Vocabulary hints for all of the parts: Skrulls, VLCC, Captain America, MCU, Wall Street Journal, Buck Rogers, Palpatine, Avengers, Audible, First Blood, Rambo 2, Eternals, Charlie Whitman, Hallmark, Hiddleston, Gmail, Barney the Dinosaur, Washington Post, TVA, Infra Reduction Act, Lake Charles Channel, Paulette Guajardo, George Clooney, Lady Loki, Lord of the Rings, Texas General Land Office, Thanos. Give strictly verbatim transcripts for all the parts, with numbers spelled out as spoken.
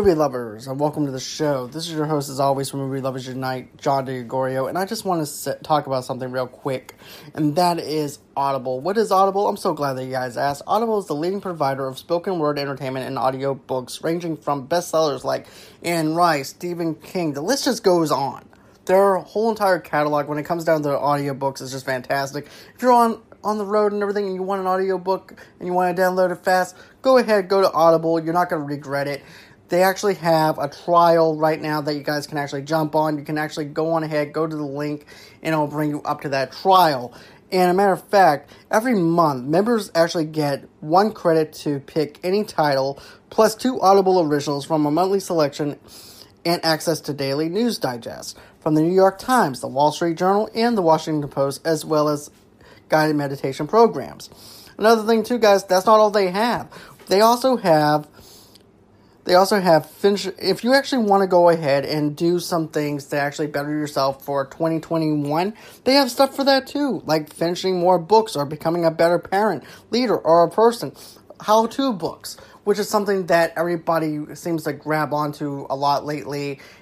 movie lovers, and welcome to the show. This is your host, as always, from Movie Lovers Unite, John DeGregorio, and I just want to sit, talk about something real quick, and that is Audible. What is Audible? I'm so glad that you guys asked. Audible is the leading provider of spoken word entertainment and audiobooks, ranging from bestsellers like Anne Rice, Stephen King. The list just goes on. Their whole entire catalog, when it comes down to audiobooks, is just fantastic. If you're on on the road and everything, and you want an audiobook, and you want to download it fast, go ahead, go to Audible. You're not going to regret it. They actually have a trial right now that you guys can actually jump on. You can actually go on ahead, go to the link, and it'll bring you up to that trial. And a matter of fact, every month, members actually get one credit to pick any title, plus two Audible originals from a monthly selection, and access to daily news digest from the New York Times, the Wall Street Journal, and the Washington Post, as well as guided meditation programs. Another thing too, guys, that's not all they have. They also have, they also have, finish, if you actually want to go ahead and do some things to actually better yourself for twenty twenty-one, they have stuff for that too, like finishing more books or becoming a better parent, leader, or a person. How-to books, which is something that everybody seems to grab onto a lot lately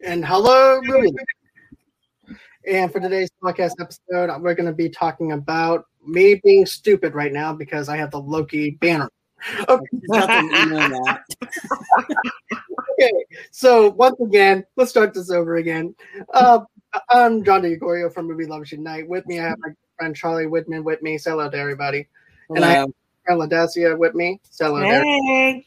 And hello, movie. And for today's podcast episode, we're going to be talking about me being stupid right now because I have the Loki banner. Okay, okay. So once again, let's start this over again. Uh, I'm John DeGregorio from Movie Lovers Unite. With me, I have my friend Charlie Whitman with me. Say hello to everybody. Hello. And I have Carla Dacia with me. Say hello hey. to everybody.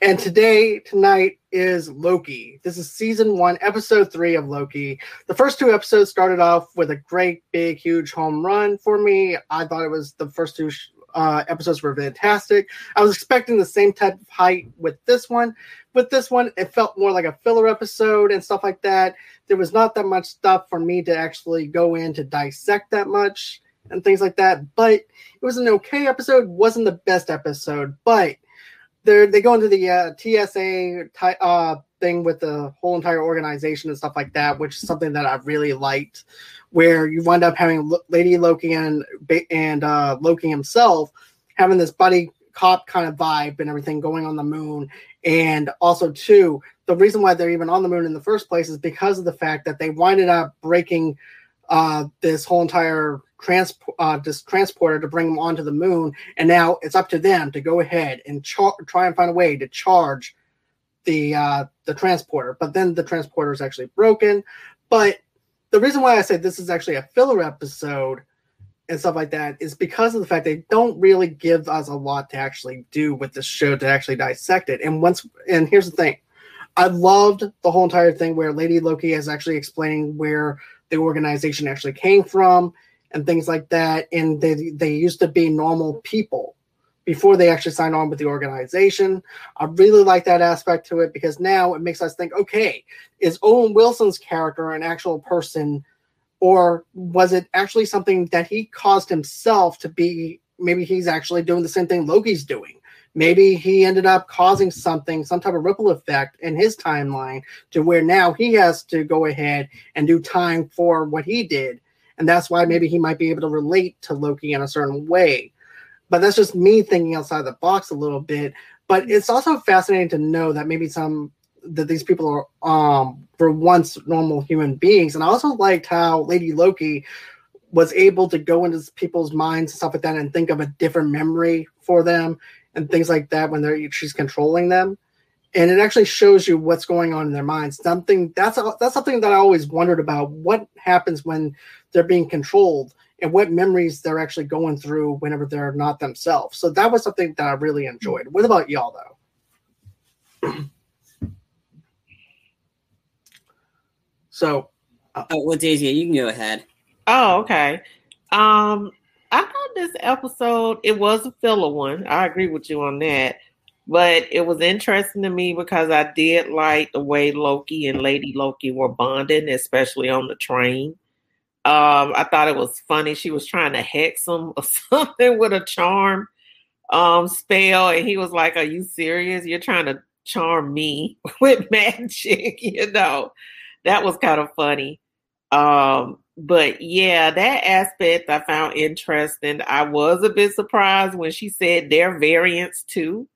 And today, tonight, is Loki. This is season one, episode three of Loki. The first two episodes started off with a great, big, huge home run for me. I thought it was the first two uh, episodes were fantastic. I was expecting the same type of hype with this one. With this one, it felt more like a filler episode and stuff like that. There was not that much stuff for me to actually go in to dissect that much and things like that. But it was an okay episode. Wasn't the best episode, but They're, they go into the uh, T S A ty- uh, thing with the whole entire organization and stuff like that, which is something that I really liked, where you wind up having L- Lady Loki and and uh, Loki himself having this buddy cop kind of vibe and everything going on the moon. And also, too, the reason why they're even on the moon in the first place is because of the fact that they winded up breaking uh, this whole entire Trans- uh, this transporter to bring them onto the moon, and now it's up to them to go ahead and char- try and find a way to charge the uh, the transporter. But then the transporter is actually broken. But the reason why I say this is actually a filler episode and stuff like that is because of the fact they don't really give us a lot to actually do with this show to actually dissect it. And once, and here's the thing, I loved the whole entire thing where Lady Loki is actually explaining where the organization actually came from and things like that, and they they used to be normal people before they actually signed on with the organization. I really like that aspect to it because now it makes us think, okay, is Owen Wilson's character an actual person, or was it actually something that he caused himself to be? Maybe he's actually doing the same thing Loki's doing. Maybe he ended up causing something, some type of ripple effect in his timeline to where now he has to go ahead and do time for what he did. And that's why maybe he might be able to relate to Loki in a certain way. But that's just me thinking outside the box a little bit. But it's also fascinating to know that maybe some, that these people are, um, for once, normal human beings. And I also liked how Lady Loki was able to go into people's minds and stuff like that and think of a different memory for them and things like that when they're she's controlling them. And it actually shows you what's going on in their minds. Something that's that's something that I always wondered about. What happens when they're being controlled and what memories they're actually going through whenever they're not themselves. So that was something that I really enjoyed. What about y'all, though? So, uh, oh, well, Daisy, you can go ahead. Oh, okay. Um, I thought this episode, it was a filler one. I agree with you on that. But it was interesting to me because I did like the way Loki and Lady Loki were bonding, especially on the train. Um, I thought it was funny. She was trying to hex him or something with a charm um, spell. And he was like, are you serious? You're trying to charm me with magic, you know. That was kind of funny. Um, but yeah, that aspect I found interesting. I was a bit surprised when she said their variants too.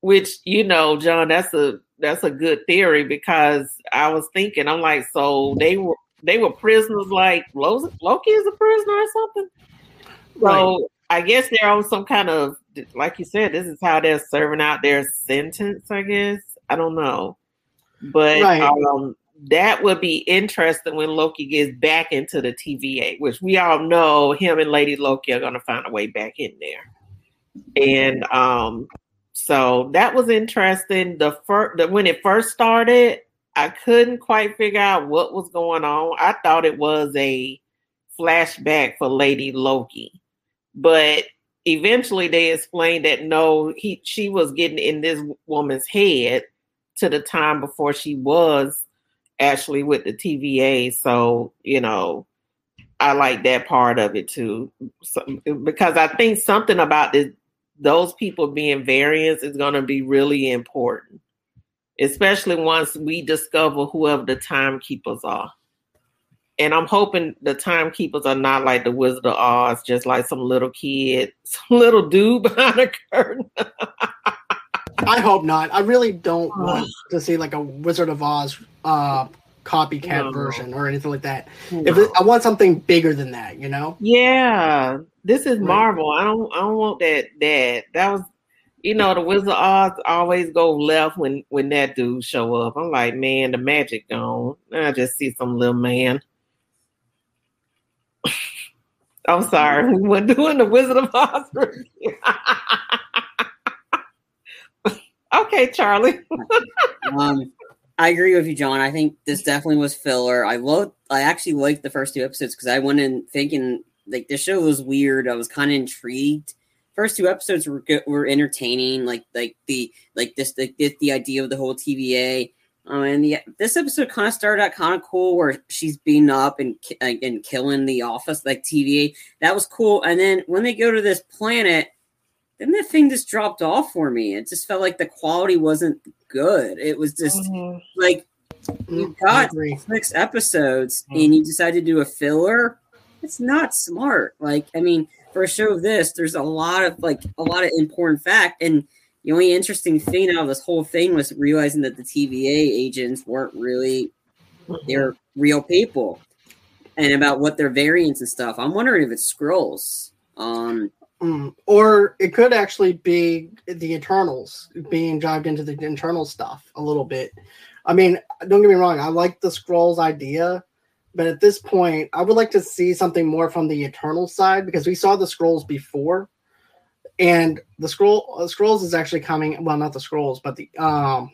Which, you know, John, that's a that's a good theory, because I was thinking, I'm like, so they were they were prisoners, like Loki is a prisoner or something. Right. So I guess they're on some kind of, like you said, this is how they're serving out their sentence, I guess. I don't know, but right. um, that would be interesting when Loki gets back into the T V A, which we all know him and Lady Loki are going to find a way back in there, and um. So that was interesting. The first, the, when it first started, I couldn't quite figure out what was going on. I thought it was a flashback for Lady Loki, but eventually they explained that no, he she was getting in this woman's head to the time before she was actually with the T V A. So, you know, I like that part of it too, so, because I think something about this. Those people being variants is going to be really important, especially once we discover whoever the timekeepers are. And I'm hoping the timekeepers are not like the Wizard of Oz, just like some little kid, some little dude behind a curtain. I hope not. I really don't want to see like a Wizard of Oz uh, copycat no. version or anything like that. No. If it, I want something bigger than that, you know? Yeah. This is Marvel. I don't I don't want that that. That was, you know, the Wizard of Oz always go left when, when that dude show up. I'm like, man, the magic gone. I just see some little man. I'm sorry. We were doing the Wizard of Oz. Okay, Charlie. um, I agree with you, John. I think this definitely was filler. I loved, I actually liked the first two episodes because I went in thinking... Like, the show was weird. I was kind of intrigued. First two episodes were good, were entertaining. Like like the like this the the idea of the whole T V A. Um, and the, this episode kind of started out kind of cool, where she's beating up and and killing the office like T V A. That was cool. And then when they go to this planet, then that thing just dropped off for me. It just felt like the quality wasn't good. It was just mm-hmm. like you got six episodes mm-hmm. and you decided to do a filler. It's not smart. Like, I mean, for a show of this, there's a lot of like a lot of important fact. And the only interesting thing out of this whole thing was realizing that the T V A agents weren't really they're real people, and about what their variants and stuff. I'm wondering if it's Skrulls. Um, mm, or it could actually be the Eternals being dragged into the internal stuff a little bit. I mean, don't get me wrong. I like the Skrulls idea. But at this point, I would like to see something more from the Eternal side, because we saw the Skrulls before, and the Skrull uh, Skrulls is actually coming. Well, not the Skrulls, but the um,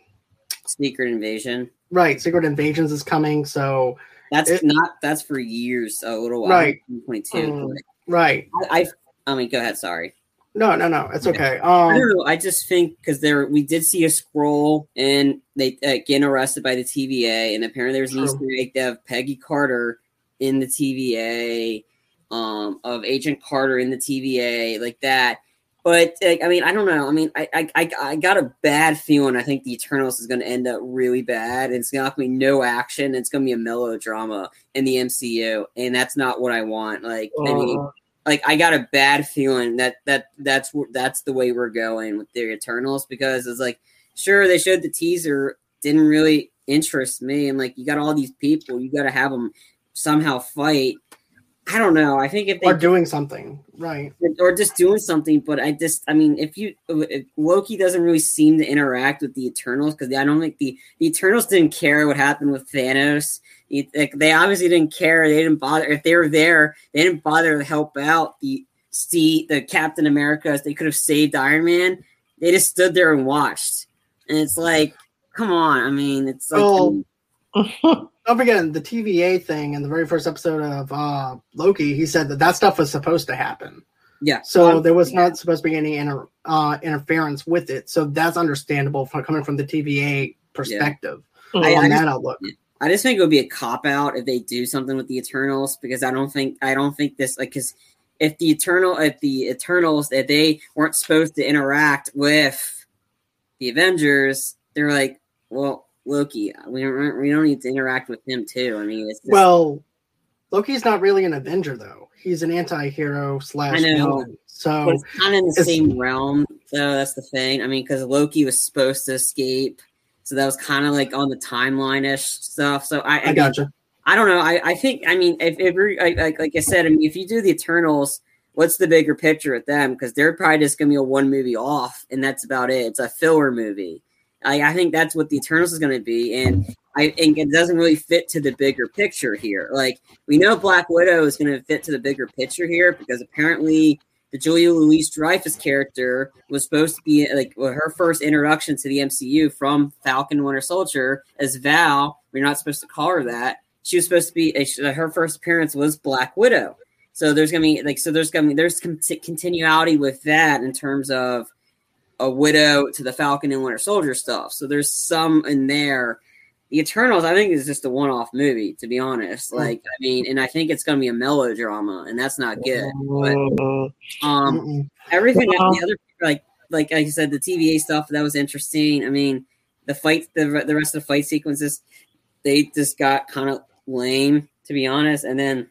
Secret Invasion. Right, Secret Invasions is coming. So that's it, not that's for years, a little while. Right, twenty twenty-two. Um, right. I, I I mean, go ahead. Sorry. No, no, no. It's okay. Um, I, don't know, I just think because there we did see a Skrull and they uh, getting arrested by the T V A, and apparently there's an Easter egg to have Peggy Carter in the T V A, um, of Agent Carter in the T V A, like that. But uh, I mean, I don't know. I mean, I I, I I got a bad feeling. I think the Eternals is going to end up really bad. It's going to be no action. It's going to be a melodrama in the M C U, and that's not what I want. Like, uh. I mean. Like, I got a bad feeling that that that's that's the way we're going with the Eternals, because it's like, sure, they showed the teaser, didn't really interest me. And like, you got all these people, you got to have them somehow fight. I don't know. I think if they are doing something, right, or just doing something. But I just, I mean, if you if Loki doesn't really seem to interact with the Eternals, because I don't think the, the Eternals didn't care what happened with Thanos. They obviously didn't care. They didn't bother. If they were there, they didn't bother to help out the see the Captain America. They could have saved Iron Man. They just stood there and watched. And it's like, come on. I mean, it's like. Oh. Don't forget the T V A thing in the very first episode of uh, Loki. He said that that stuff was supposed to happen. Yeah. So um, there was yeah. not supposed to be any inter- uh, interference with it. So that's understandable for coming from the T V A perspective yeah. I, on I that just, outlook. I just think it would be a cop out if they do something with the Eternals, because I don't think I don't think this like because if the Eternal if the Eternals that they weren't supposed to interact with the Avengers, they're like, well. Loki, we don't we don't need to interact with him too. I mean, it's just... well, Loki's not really an Avenger though; he's an anti-hero slash villain. So but it's kind of in the it's... same realm, though. That's the thing. I mean, because Loki was supposed to escape, so that was kind of like on the timeline-ish stuff. So I, I, I mean, gotcha. I don't know. I, I think I mean, if, if like like I said, I mean, if you do the Eternals, what's the bigger picture with them? Because they're probably just gonna be a one movie off, and that's about it. It's a filler movie. I, I think that's what the Eternals is going to be, and I think it doesn't really fit to the bigger picture here. Like, we know Black Widow is going to fit to the bigger picture here because apparently the Julia Louis-Dreyfus character was supposed to be, like, her first introduction to the M C U from Falcon Winter Soldier as Val. We're not supposed to call her that. She was supposed to be – her first appearance was Black Widow. So there's going to be – like, so there's going to be – there's continuity with that in terms of a widow to the Falcon and Winter Soldier stuff. So there's some in there. The Eternals, I think, is just a one-off movie, to be honest. Like, I mean, and I think it's going to be a melodrama, and that's not good. But um, everything uh-huh. the other, like, like I said, the T V A stuff that was interesting. I mean, the fight, the the rest of the fight sequences, they just got kind of lame, to be honest. And then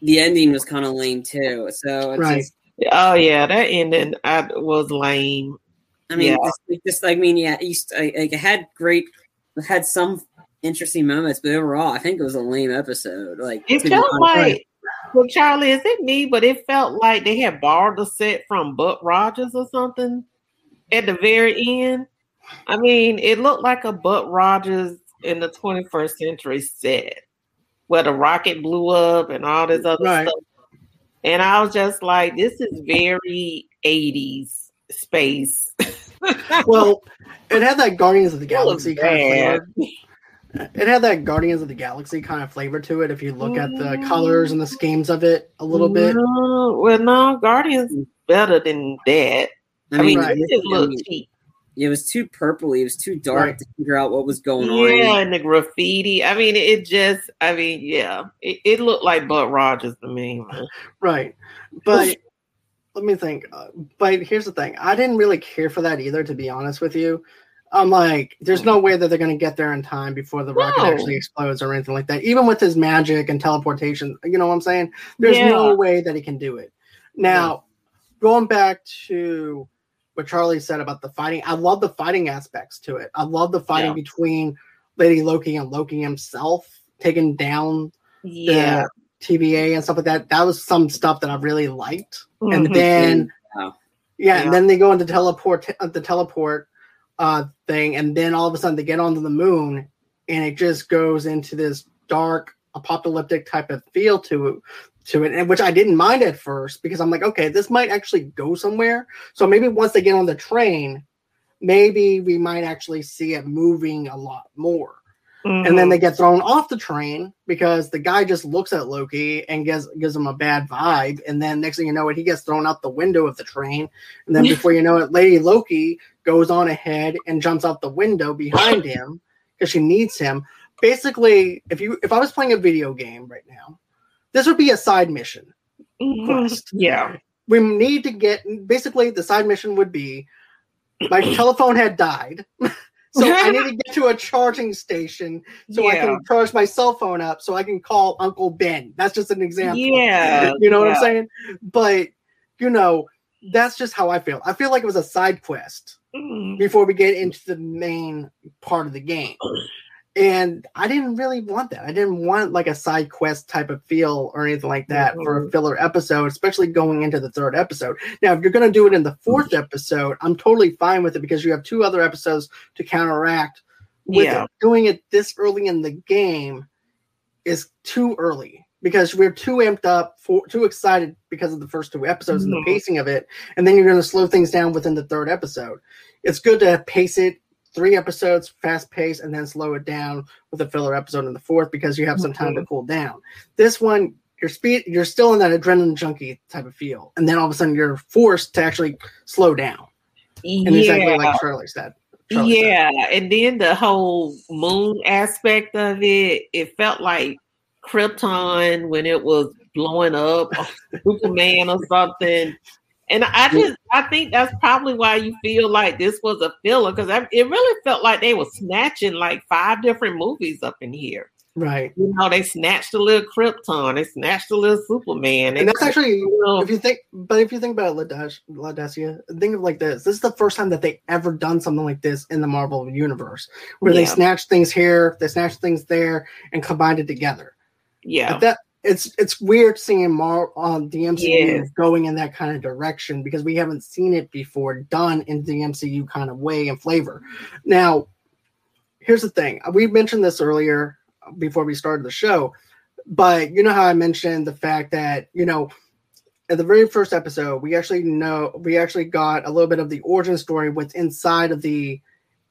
the ending was kind of lame too. So it's right. just, Oh yeah, that ending I was lame. I mean, yeah. just, just I mean, yeah, East. I, I had great, had some interesting moments, but overall, I think it was a lame episode. Like it felt like, well, Charlie, is it me? But it felt like they had borrowed the set from Buck Rogers or something at the very end. I mean, it looked like a Buck Rogers in the twenty-first century set, where the rocket blew up and all this other right. stuff. And I was just like, this is very eighties space. Well, it had that Guardians of the Galaxy kind of flavor. It had that Guardians of the Galaxy kind of flavor to it if you look at the colors and the schemes of it a little bit. No, well, no, Guardians is better than that. I mean, right. it looked cheap. It was too purpley. It was too dark right. to figure out what was going yeah, on. Yeah, and the graffiti. I mean, it just, I mean, yeah. It, it looked like Bud Rogers to me. Right. But let me think. Uh, but here's the thing. I didn't really care for that either, to be honest with you. I'm like, there's no way that they're going to get there in time before the no. rocket actually explodes or anything like that. Even with his magic and teleportation, you know what I'm saying? There's yeah. no way that he can do it. Now, yeah. going back to... what Charlie said about the fighting. I love the fighting aspects to it. I love the fighting yeah. between Lady Loki and Loki himself, taking down yeah. the T V A and stuff like that. That was some stuff that I really liked. Mm-hmm. And then, yeah. Yeah, yeah, and then they go into teleport, the teleport uh, thing, and then all of a sudden they get onto the moon, and it just goes into this dark apocalyptic type of feel to it. To it, and which I didn't mind at first because I'm like, okay, this might actually go somewhere. So maybe once they get on the train, maybe we might actually see it moving a lot more. Mm-hmm. And then they get thrown off the train because the guy just looks at Loki and gives gives him a bad vibe. And then next thing you know, it he gets thrown out the window of the train. And then before you know it, Lady Loki goes on ahead and jumps out the window behind him because she needs him. Basically, if you if I was playing a video game right now. This would be a side mission. Quest. Yeah. We need to get, basically the side mission would be, my telephone had died. So I need to get to a charging station so yeah. I can charge my cell phone up so I can call Uncle Ben. That's just an example. Yeah. You know yeah. what I'm saying? But, you know, that's just how I feel. I feel like it was a side quest mm. before we get into the main part of the game. And I didn't really want that. I didn't want like a side quest type of feel or anything like that mm-hmm. for a filler episode, especially going into the third episode. Now, if you're going to do it in the fourth episode, I'm totally fine with it because you have two other episodes to counteract with yeah. it. Doing it this early in the game is too early because we're too amped up, for, too excited because of the first two episodes mm-hmm. and the pacing of it. And then you're going to slow things down within the third episode. It's good to pace it. Three episodes, fast paced, and then slow it down with a filler episode in the fourth because you have some time mm-hmm. to cool down. This one, your speed, you're still in that adrenaline junkie type of feel, and then all of a sudden you're forced to actually slow down. And yeah. exactly like Charlie said. Charlie yeah, said. And then the whole moon aspect of it, it felt like Krypton when it was blowing up, or Superman or something. And I just, I think that's probably why you feel like this was a filler, because it really felt like they were snatching like five different movies up in here. Right. You know, they snatched a little Krypton, they snatched a little Superman. And that's actually, little, if you think, but if you think about it, Carla Dacia, think of like this. This is the first time that they ever done something like this in the Marvel Universe, where yeah. they snatched things here, they snatched things there, and combined it together. Yeah. Like that, It's it's weird seeing Mar- um, the M C U yes. going in that kind of direction because we haven't seen it before done in the M C U kind of way and flavor. Now, here's the thing. We mentioned this earlier before we started the show, but you know how I mentioned the fact that, you know, at the very first episode, we actually know we actually got a little bit of the origin story what's inside of the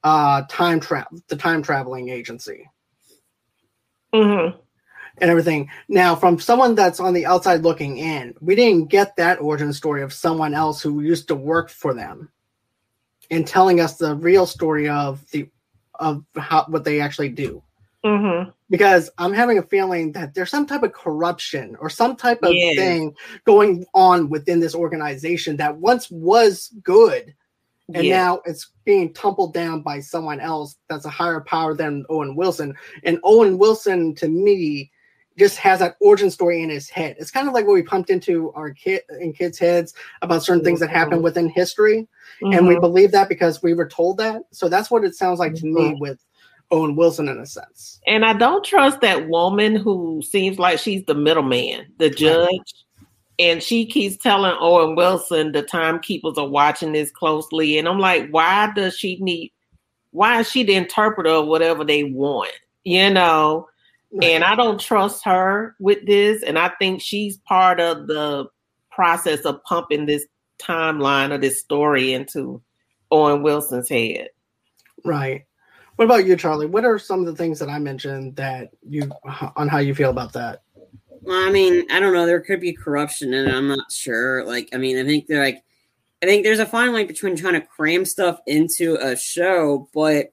uh, time tra- the time traveling agency. Mm-hmm. And everything. Now, from someone that's on the outside looking in, we didn't get that origin story of someone else who used to work for them and telling us the real story of the of how what they actually do. Mm-hmm. Because I'm having a feeling that there's some type of corruption or some type of yeah. thing going on within this organization that once was good. And yeah. now it's being tumbled down by someone else that's a higher power than Owen Wilson. And Owen Wilson, to me, just has that origin story in his head. It's kind of like what we pumped into our kid in kids' heads about certain things that happen within history. Mm-hmm. And we believe that because we were told that. So that's what it sounds like to mm-hmm. me with Owen Wilson in a sense. And I don't trust that woman who seems like she's the middleman, the judge. And she keeps telling Owen Wilson the timekeepers are watching this closely. And I'm like, why does she need, why is she the interpreter of whatever they want? You know? And I don't trust her with this. And I think she's part of the process of pumping this timeline or this story into Owen Wilson's head. Right. What about you, Charlie? What are some of the things that I mentioned that you, on how you feel about that? Well, I mean, I don't know. There could be corruption in it. I'm not sure. Like, I mean, I think they're like, I think there's a fine line between trying to cram stuff into a show, but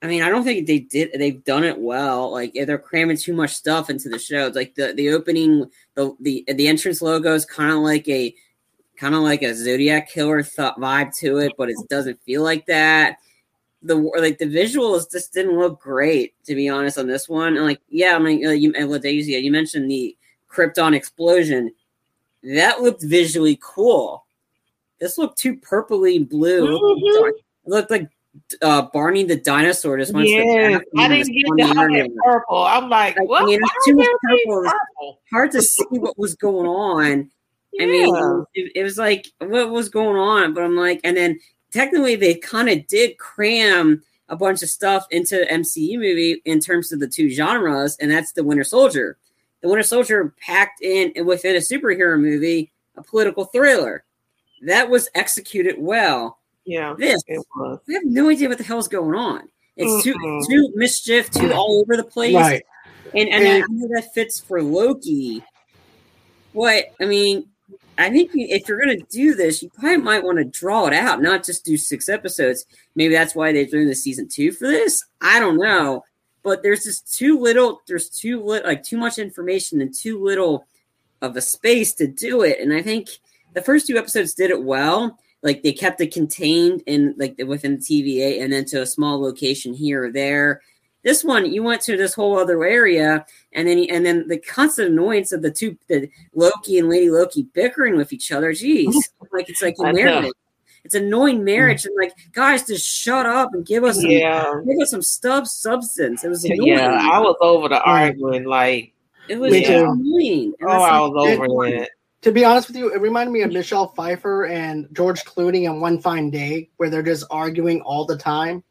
I mean, I don't think they did. They've done it well. Like if they're cramming too much stuff into the show. It's like the, the opening, the, the, the entrance logo is kind of like a, kind of like a Zodiac killer th- vibe to it, but it doesn't feel like that. The like the visuals just didn't look great, to be honest, on this one. And like, yeah, I mean, uh, you, Dacia, you mentioned the Krypton explosion. That looked visually cool. This looked too purpley and blue. Mm-hmm. It looked like uh, Barney the Dinosaur just went yes, to I didn't get that purple. I'm like, like what? You know, too much purple. purple. Hard to see what was going on. Yeah. I mean, it, it was like what was going on, but I'm like, and then. Technically, they kind of did cram a bunch of stuff into an M C U movie in terms of the two genres, and that's the Winter Soldier. The Winter Soldier packed in within a superhero movie, a political thriller. That was executed well. Yeah, this it was. We have no idea what the hell's going on. It's too, too mischief, too all over the place. Right. And, and, and I know that fits for Loki. What, I mean... I think if you're going to do this, you probably might want to draw it out, not just do six episodes. Maybe that's why they're doing the season two for this. I don't know. But there's just too little, there's too li- like too much information and too little of a space to do it. And I think the first two episodes did it well. Like they kept it contained in like within the T V A and then to a small location here or there. This one, you went to this whole other area, and then and then the constant annoyance of the two, the Loki and Lady Loki bickering with each other. Geez, like it's like a narrative. it's annoying marriage. And like, guys, just shut up and give us some, yeah. give us some stuff substance. It was annoying. Yeah, I was over the arguing. Like, it was annoying. Oh, I was over it. Annoying. To be honest with you, it reminded me of Michelle Pfeiffer and George Clooney on One Fine Day, where they're just arguing all the time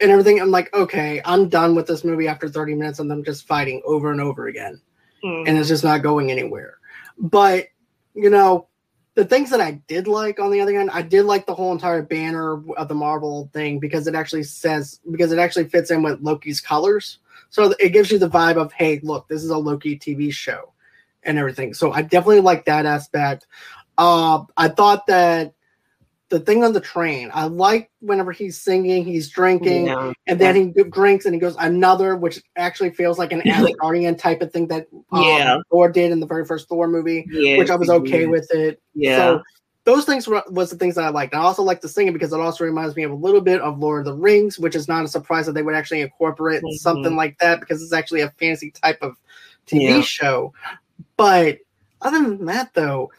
and everything. I'm like, okay, I'm done with this movie after thirty minutes and them just fighting over and over again. Mm. And it's just not going anywhere. But, you know, the things that I did like, on the other hand, I did like the whole entire banner of the Marvel thing because it actually says, because it actually fits in with Loki's colors. So it gives you the vibe of, hey, look, this is a Loki T V show. And everything. So I definitely like that aspect. Uh, I thought that the thing on the train, I like whenever he's singing, he's drinking, yeah. and then he drinks and he goes another, which actually feels like an Asgardian type of thing that um, yeah. Thor did in the very first Thor movie, yeah, which I was okay yeah. with it. Yeah. So those things were was the things that I liked. And I also liked the singing because it also reminds me of a little bit of Lord of the Rings, which is not a surprise that they would actually incorporate mm-hmm. something like that because it's actually a fantasy type of T V yeah. show. But other than that, though,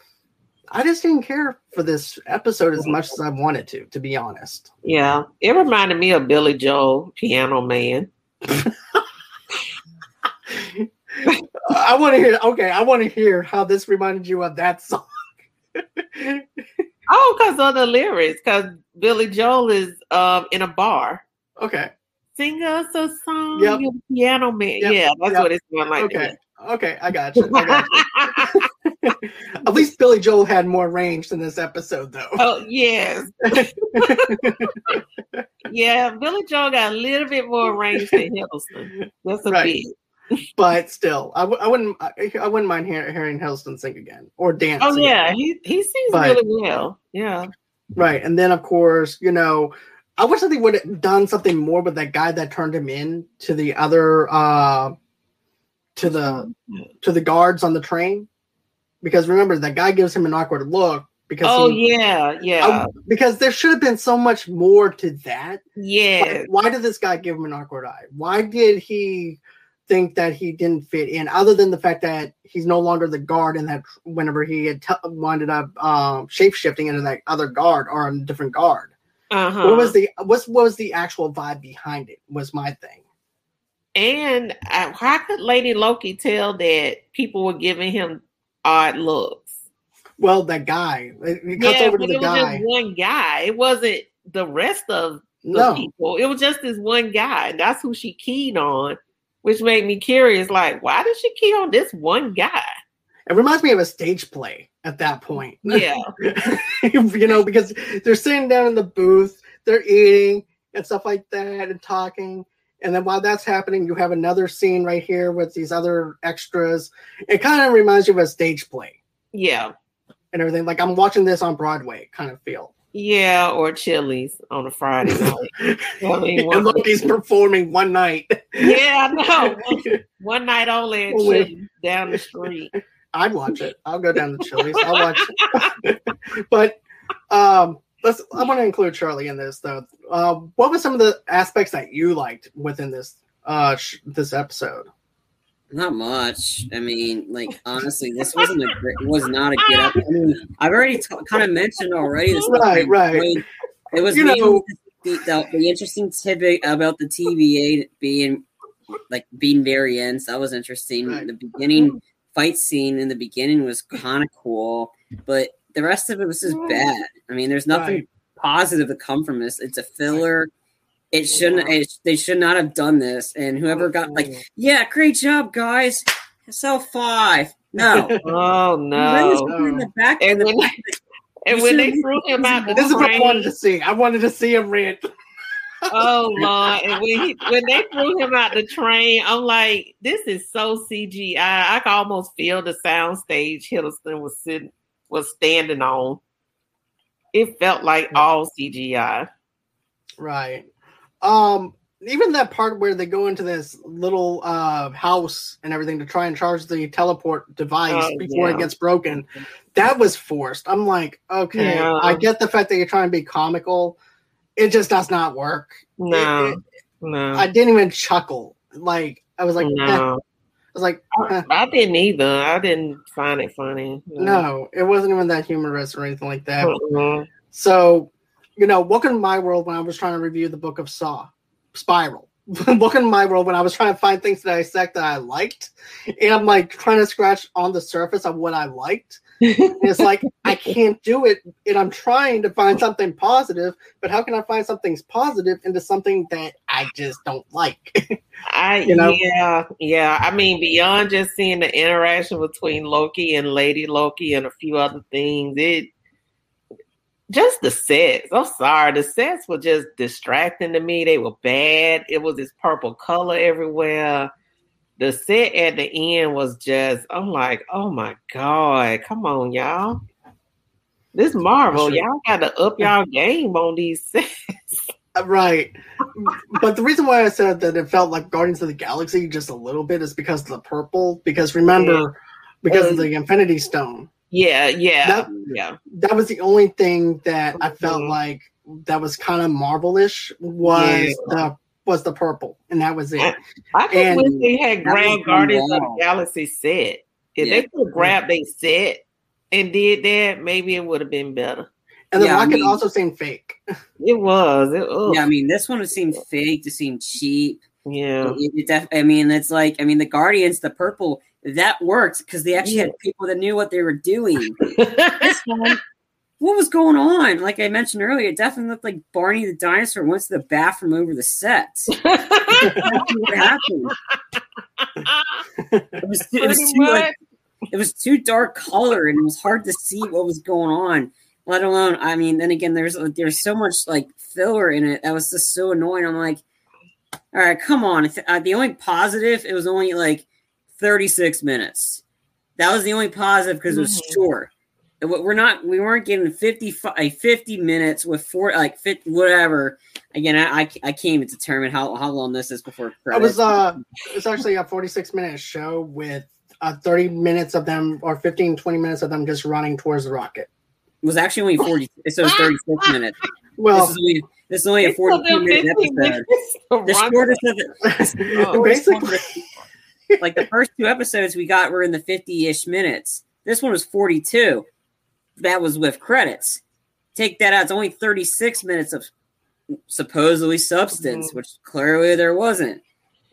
I just didn't care for this episode as much as I wanted to, to be honest. Yeah. It reminded me of Billy Joel, Piano Man. I want to hear, okay, I want to hear how this reminded you of that song. Oh, because of the lyrics, because Billy Joel is um, in a bar. Okay. Sing us a song, yep. you Piano Man. Yep. Yeah, that's yep. what it's going like. Okay. Okay, I got you. I got you. At least Billy Joel had more range than this episode, though. Oh, yes. Yeah, Billy Joel got a little bit more range than Hiddleston. That's a right. bit. But still, I, w- I wouldn't I, I wouldn't mind hear- hearing Hiddleston sing again or dance. Oh, yeah, again. he he sings but, really well. Yeah. Right, and then, of course, you know, I wish that they would have done something more with that guy that turned him in to the other... Uh, to the to the guards on the train, because remember that guy gives him an awkward look because oh he, yeah yeah I, because there should have been so much more to that. Yeah, like, why did this guy give him an awkward eye? Why did he think that he didn't fit in? Other than the fact that he's no longer the guard, and that whenever he had t- wound up um, shape shifting into that other guard or a different guard, uh-huh. what was the what's, what was the actual vibe behind it? Was my thing. And I, how could Lady Loki tell that people were giving him odd looks? Well, that guy. It cuts yeah, over to the it was guy. Just one guy. It wasn't the rest of the no. people. It was just this one guy. And that's who she keyed on, which made me curious. Like, why did she key on this one guy? It reminds me of a stage play at that point. Yeah. You know, because they're sitting down in the booth. They're eating and stuff like that and talking. And then while that's happening, you have another scene right here with these other extras. It kind of reminds you of a stage play. Yeah. And everything. Like, I'm watching this on Broadway kind of feel. Yeah, or Chili's on a Friday night. I mean, and Loki's performing one night. Yeah, I know. One night only at Chili's down the street. I'd watch it. I'll go down to Chili's. I'll watch it. But, um... Let's, I want to include Charlie in this, though. Uh, what were some of the aspects that you liked within this uh, sh- this episode? Not much. I mean, like, honestly, this wasn't a great, was not a good episode. I mean, I've already t- kind of mentioned already. This right, right. I mean, it was you know, the, the, the interesting tidbit about the T V A being, like, being very ends. That was interesting. Right. The beginning fight scene in the beginning was kind of cool, but the rest of it was just bad. I mean, there's nothing right. positive to come from this. It's a filler. It shouldn't. It, they should not have done this. And whoever got like, yeah, great job, guys. Sell five. No. Oh no. In the back, and when, the back, and when they threw him out, this is what I wanted to see. I wanted to see him rant. Oh Lord! And when he, when they threw him out the train, I'm like, this is so C G I. I could almost feel the soundstage Hiddleston was sitting. was standing on. It felt like all C G I. Right. Um, even that part where they go into this little uh, house and everything to try and charge the teleport device oh, before yeah. it gets broken, that was forced. I'm like, okay, yeah. I get the fact that you're trying to be comical. It just does not work. No. It, it, no. I didn't even chuckle. Like, I was like, no. Eh. I was like, eh. I didn't either. I didn't find it funny. No. no, it wasn't even that humorous or anything like that. Mm-hmm. So, you know, look in my world when I was trying to review the book of Saw, Spiral. Look in my world when I was trying to find things to dissect that I liked. And I'm like trying to scratch on the surface of what I liked. And it's like, I can't do it. And I'm trying to find something positive, but how can I find something positive into something that I just don't like? I you know? Yeah, yeah. I mean, beyond just seeing the interaction between Loki and Lady Loki and a few other things, it just the sets. I'm sorry. The sets were just distracting to me. They were bad. It was this purple color everywhere. The set at the end was just, I'm like, oh my God, come on, y'all. This Marvel, y'all got to up y'all game on these sets. Right. But the reason why I said that it felt like Guardians of the Galaxy just a little bit is because of the purple. Because remember, yeah. because uh, of the Infinity Stone. Yeah, yeah. That, yeah. that was the only thing that I felt mm-hmm. like that was kind of Marvel-ish was yeah. the was the purple, and that was it. I, I just wish they had grabbed Guardians of the Galaxy set. If yeah. they could have grabbed their set and did that, maybe it would have been better. And the yeah, rocket I mean, also seemed fake. It was. It, yeah, I mean, this one seemed fake. It seemed cheap. Yeah. It, it def- I mean, it's like, I mean, the Guardians, the purple, that worked because they actually yeah. had people that knew what they were doing. This one, what was going on? Like I mentioned earlier, it definitely looked like Barney the Dinosaur went to the bathroom over the set. That's what happened. It was, it, was too, like, it was too dark color, and it was hard to see what was going on. Let alone, I mean, then again, there's there's so much like filler in it that was just so annoying. I'm like, all right, come on. Uh, the only positive, it was only like thirty-six minutes. That was the only positive because it was mm-hmm. short. We're not, we weren't getting fifty, fifty minutes with four, like fifty, whatever. Again, I, I, I can't even determine how, how long this is before credits. It was, uh, it was actually a forty-six minute show with uh, thirty minutes of them or fifteen, twenty minutes of them just running towards the rocket. It was actually only forty. So it was thirty-six minutes. Well, this is only, this is only a forty-two minute episode. The shortest of it. Oh, basically. Like the first two episodes we got were in the fifty-ish minutes. This one was forty-two. That was with credits. Take that out. It's only thirty-six minutes of supposedly substance, mm-hmm. which clearly there wasn't.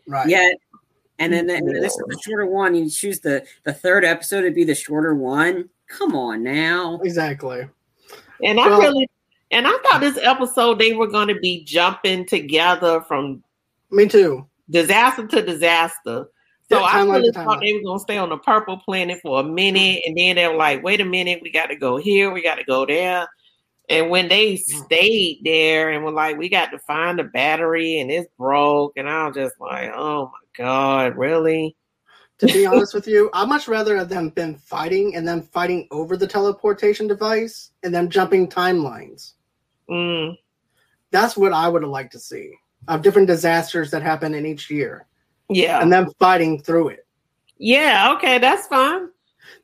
Right. Yet, and then and this is the shorter one. You choose the, the third episode to be the shorter one. Come on now. Exactly. And well, I really and I thought this episode they were going to be jumping together from me too. Disaster to disaster. So yeah, I really thought they were going to stay on the purple planet for a minute. And then they were like, wait a minute, we got to go here. We got to go there. And when they stayed there and were like, we got to find a battery and it's broke. And I was just like, oh my God, really? To be honest with you, I'd much rather have them been fighting and then fighting over the teleportation device and then jumping timelines. Mm. That's what I would have liked to see of different disasters that happen in each year. Yeah. And then fighting through it. Yeah, okay, that's fine.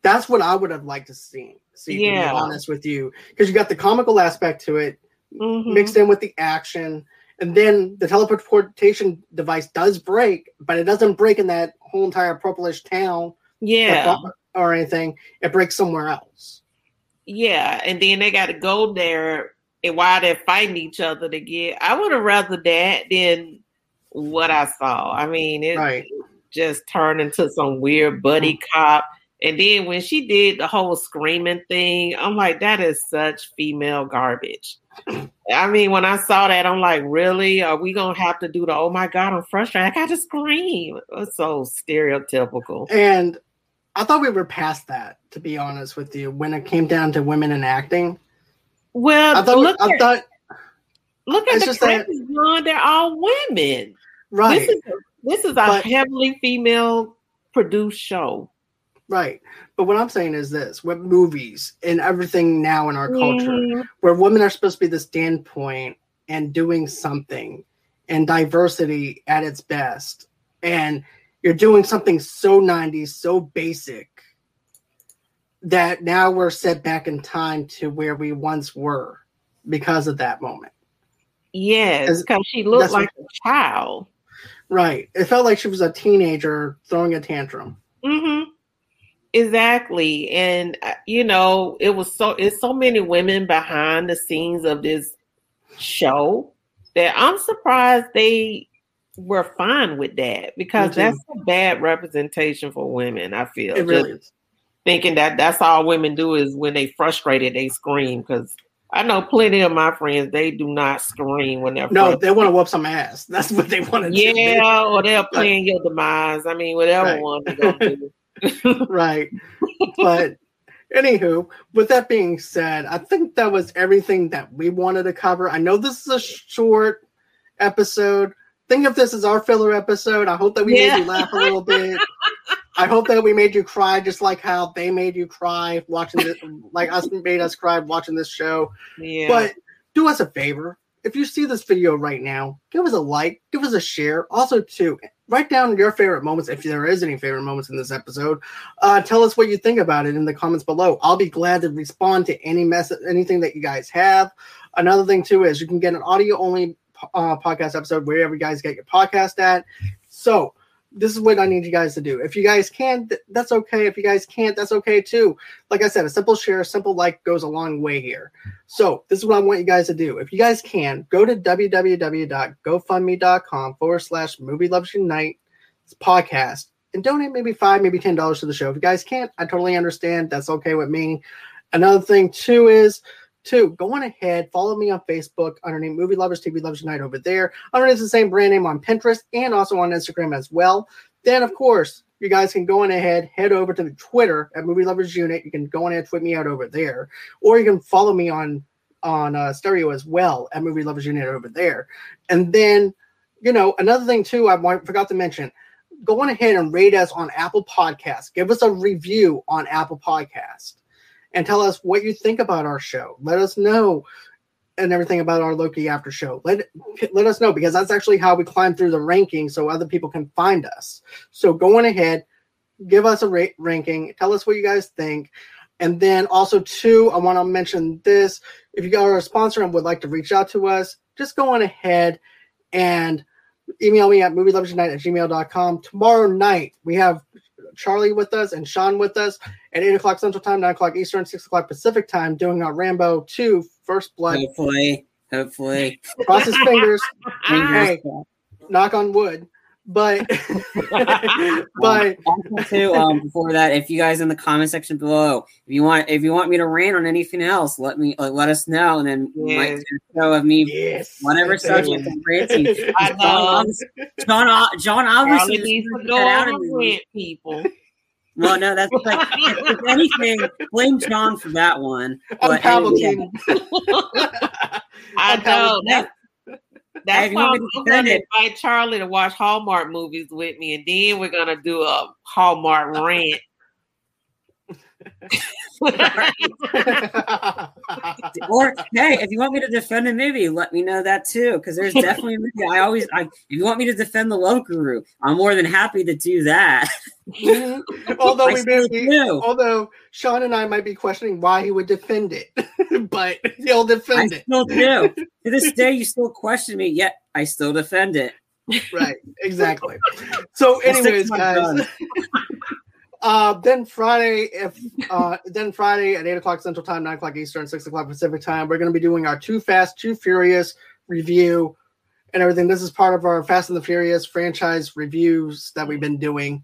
That's what I would have liked to see, see yeah. to be honest with you. Because you got the comical aspect to it, mm-hmm. mixed in with the action, and then the teleportation device does break, but it doesn't break in that whole entire purplish town yeah. or anything. It breaks somewhere else. Yeah, and then they got to go there, and while they're fighting each other to get... I would have rather that than... what I saw. I mean, it right. just turned into some weird buddy cop. And then when she did the whole screaming thing, I'm like, that is such female garbage. I mean, when I saw that, I'm like, really? Are we going to have to do the, oh my God, I'm frustrated. I got to scream. It's so stereotypical. And I thought we were past that, to be honest with you, when it came down to women in acting. Well, I thought, look I at- thought Look at it's the crazy one. They're all women. Right. This is a, this is a but, heavily female-produced show. Right. But what I'm saying is this. With movies and everything now in our yeah. culture, where women are supposed to be the standpoint and doing something and diversity at its best. And you're doing something so nineties, so basic, that now we're set back in time to where we once were because of that moment. Yes, because she looked like a child. Right. It felt like she was a teenager throwing a tantrum. Mm-hmm. Exactly. And, you know, it was so, it's so many women behind the scenes of this show that I'm surprised they were fine with that, because that's a bad representation for women, I feel. It really is. Thinking that that's all women do is when they frustrated, they scream. Because I know plenty of my friends, they do not scream when they're no, they want to whoop some ass. That's what they want to yeah, do. Yeah, or they're playing your demise. I mean, whatever right. one they're going to do. Right. But anywho, with that being said, I think that was everything that we wanted to cover. I know this is a short episode. Think of this as our filler episode. I hope that we yeah. made you laugh a little bit. I hope that we made you cry, just like how they made you cry watching this, like us made us cry watching this show. Yeah. But do us a favor. If you see this video right now, give us a like, give us a share. Also, too, write down your favorite moments, if there is any favorite moments in this episode. Uh, tell us what you think about it in the comments below. I'll be glad to respond to any message, anything that you guys have. Another thing, too, is you can get an audio-only uh, podcast episode wherever you guys get your podcast at. So this is what I need you guys to do. If you guys can, th- that's okay. If you guys can't, that's okay, too. Like I said, a simple share, a simple like goes a long way here. So this is what I want you guys to do. If you guys can, go to www.gofundme.com forward slash Movie Loves Unite podcast and donate maybe five, maybe ten dollars to the show. If you guys can't, I totally understand. That's okay with me. Another thing, too, is... Two, go on ahead, follow me on Facebook underneath Movie Lovers T V Loves Unite over there. Underneath the same brand name on Pinterest and also on Instagram as well. Then, of course, you guys can go on ahead, head over to Twitter at Movie Lovers Unit. You can go on ahead, tweet me out over there. Or you can follow me on, on uh, Stereo as well at Movie Lovers Unit over there. And then, you know, another thing, too, I forgot to mention, go on ahead and rate us on Apple Podcasts. Give us a review on Apple Podcasts. And tell us what you think about our show. Let us know and everything about our Loki after show. Let let us know, because that's actually how we climb through the rankings, so other people can find us. So go on ahead, give us a rate ranking. Tell us what you guys think. And then also, too, I want to mention this. If you are a sponsor and would like to reach out to us, just go on ahead and email me at movielovesunite at gmail.com. Tomorrow night, we have Charlie with us and Sean with us at eight o'clock Central Time, nine o'clock Eastern, six o'clock Pacific Time, doing our Rambo two First Blood. Hopefully. Hopefully. Cross his fingers. Hey, knock on wood. But, but um, too, um, before that, if you guys in the comment section below, if you want, if you want me to rant on anything else, let me uh, let us know, and then we yes. might do a show of me, yes. whatever subject I'm ranting. John, John, John obviously needs to go out and rant, people. Well, no, that's like if anything, blame John for that one. I'm probably anyway. I know. That's- That's why I'm going to invite Charlie to watch Hallmark movies with me, and then we're going to do a Hallmark rant. Or, hey, if you want me to defend a movie, let me know that too, because there's definitely a movie I always, I, if you want me to defend The Love Guru, I'm more than happy to do that. although we may be, although Sean and I might be questioning why he would defend it, but he'll defend I it. Still do. To this day, you still question me, yet I still defend it. Right, exactly. So, anyways, guys. Uh, then Friday, if uh, then Friday at eight o'clock Central Time, nine o'clock Eastern, six o'clock Pacific Time, we're going to be doing our Too Fast, Too Furious review and everything. This is part of our Fast and the Furious franchise reviews that we've been doing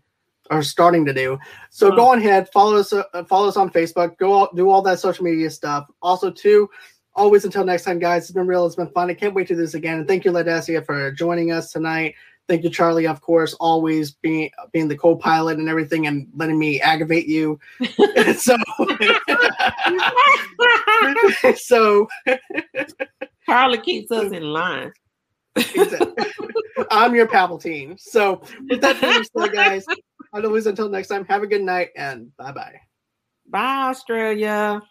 or starting to do. So oh. go on ahead, follow us, uh, follow us on Facebook. Go all, do all that social media stuff. Also, too, always until next time, guys. It's been real. It's been fun. I can't wait to do this again. And thank you, Ladacia, for joining us tonight. Thank you, Charlie, of course, always being being the co-pilot and everything and letting me aggravate you. so, so Charlie keeps us in line. Exactly. I'm your Palpatine. So with that being said, guys, I'll always until next time, have a good night and bye-bye. Bye, Australia.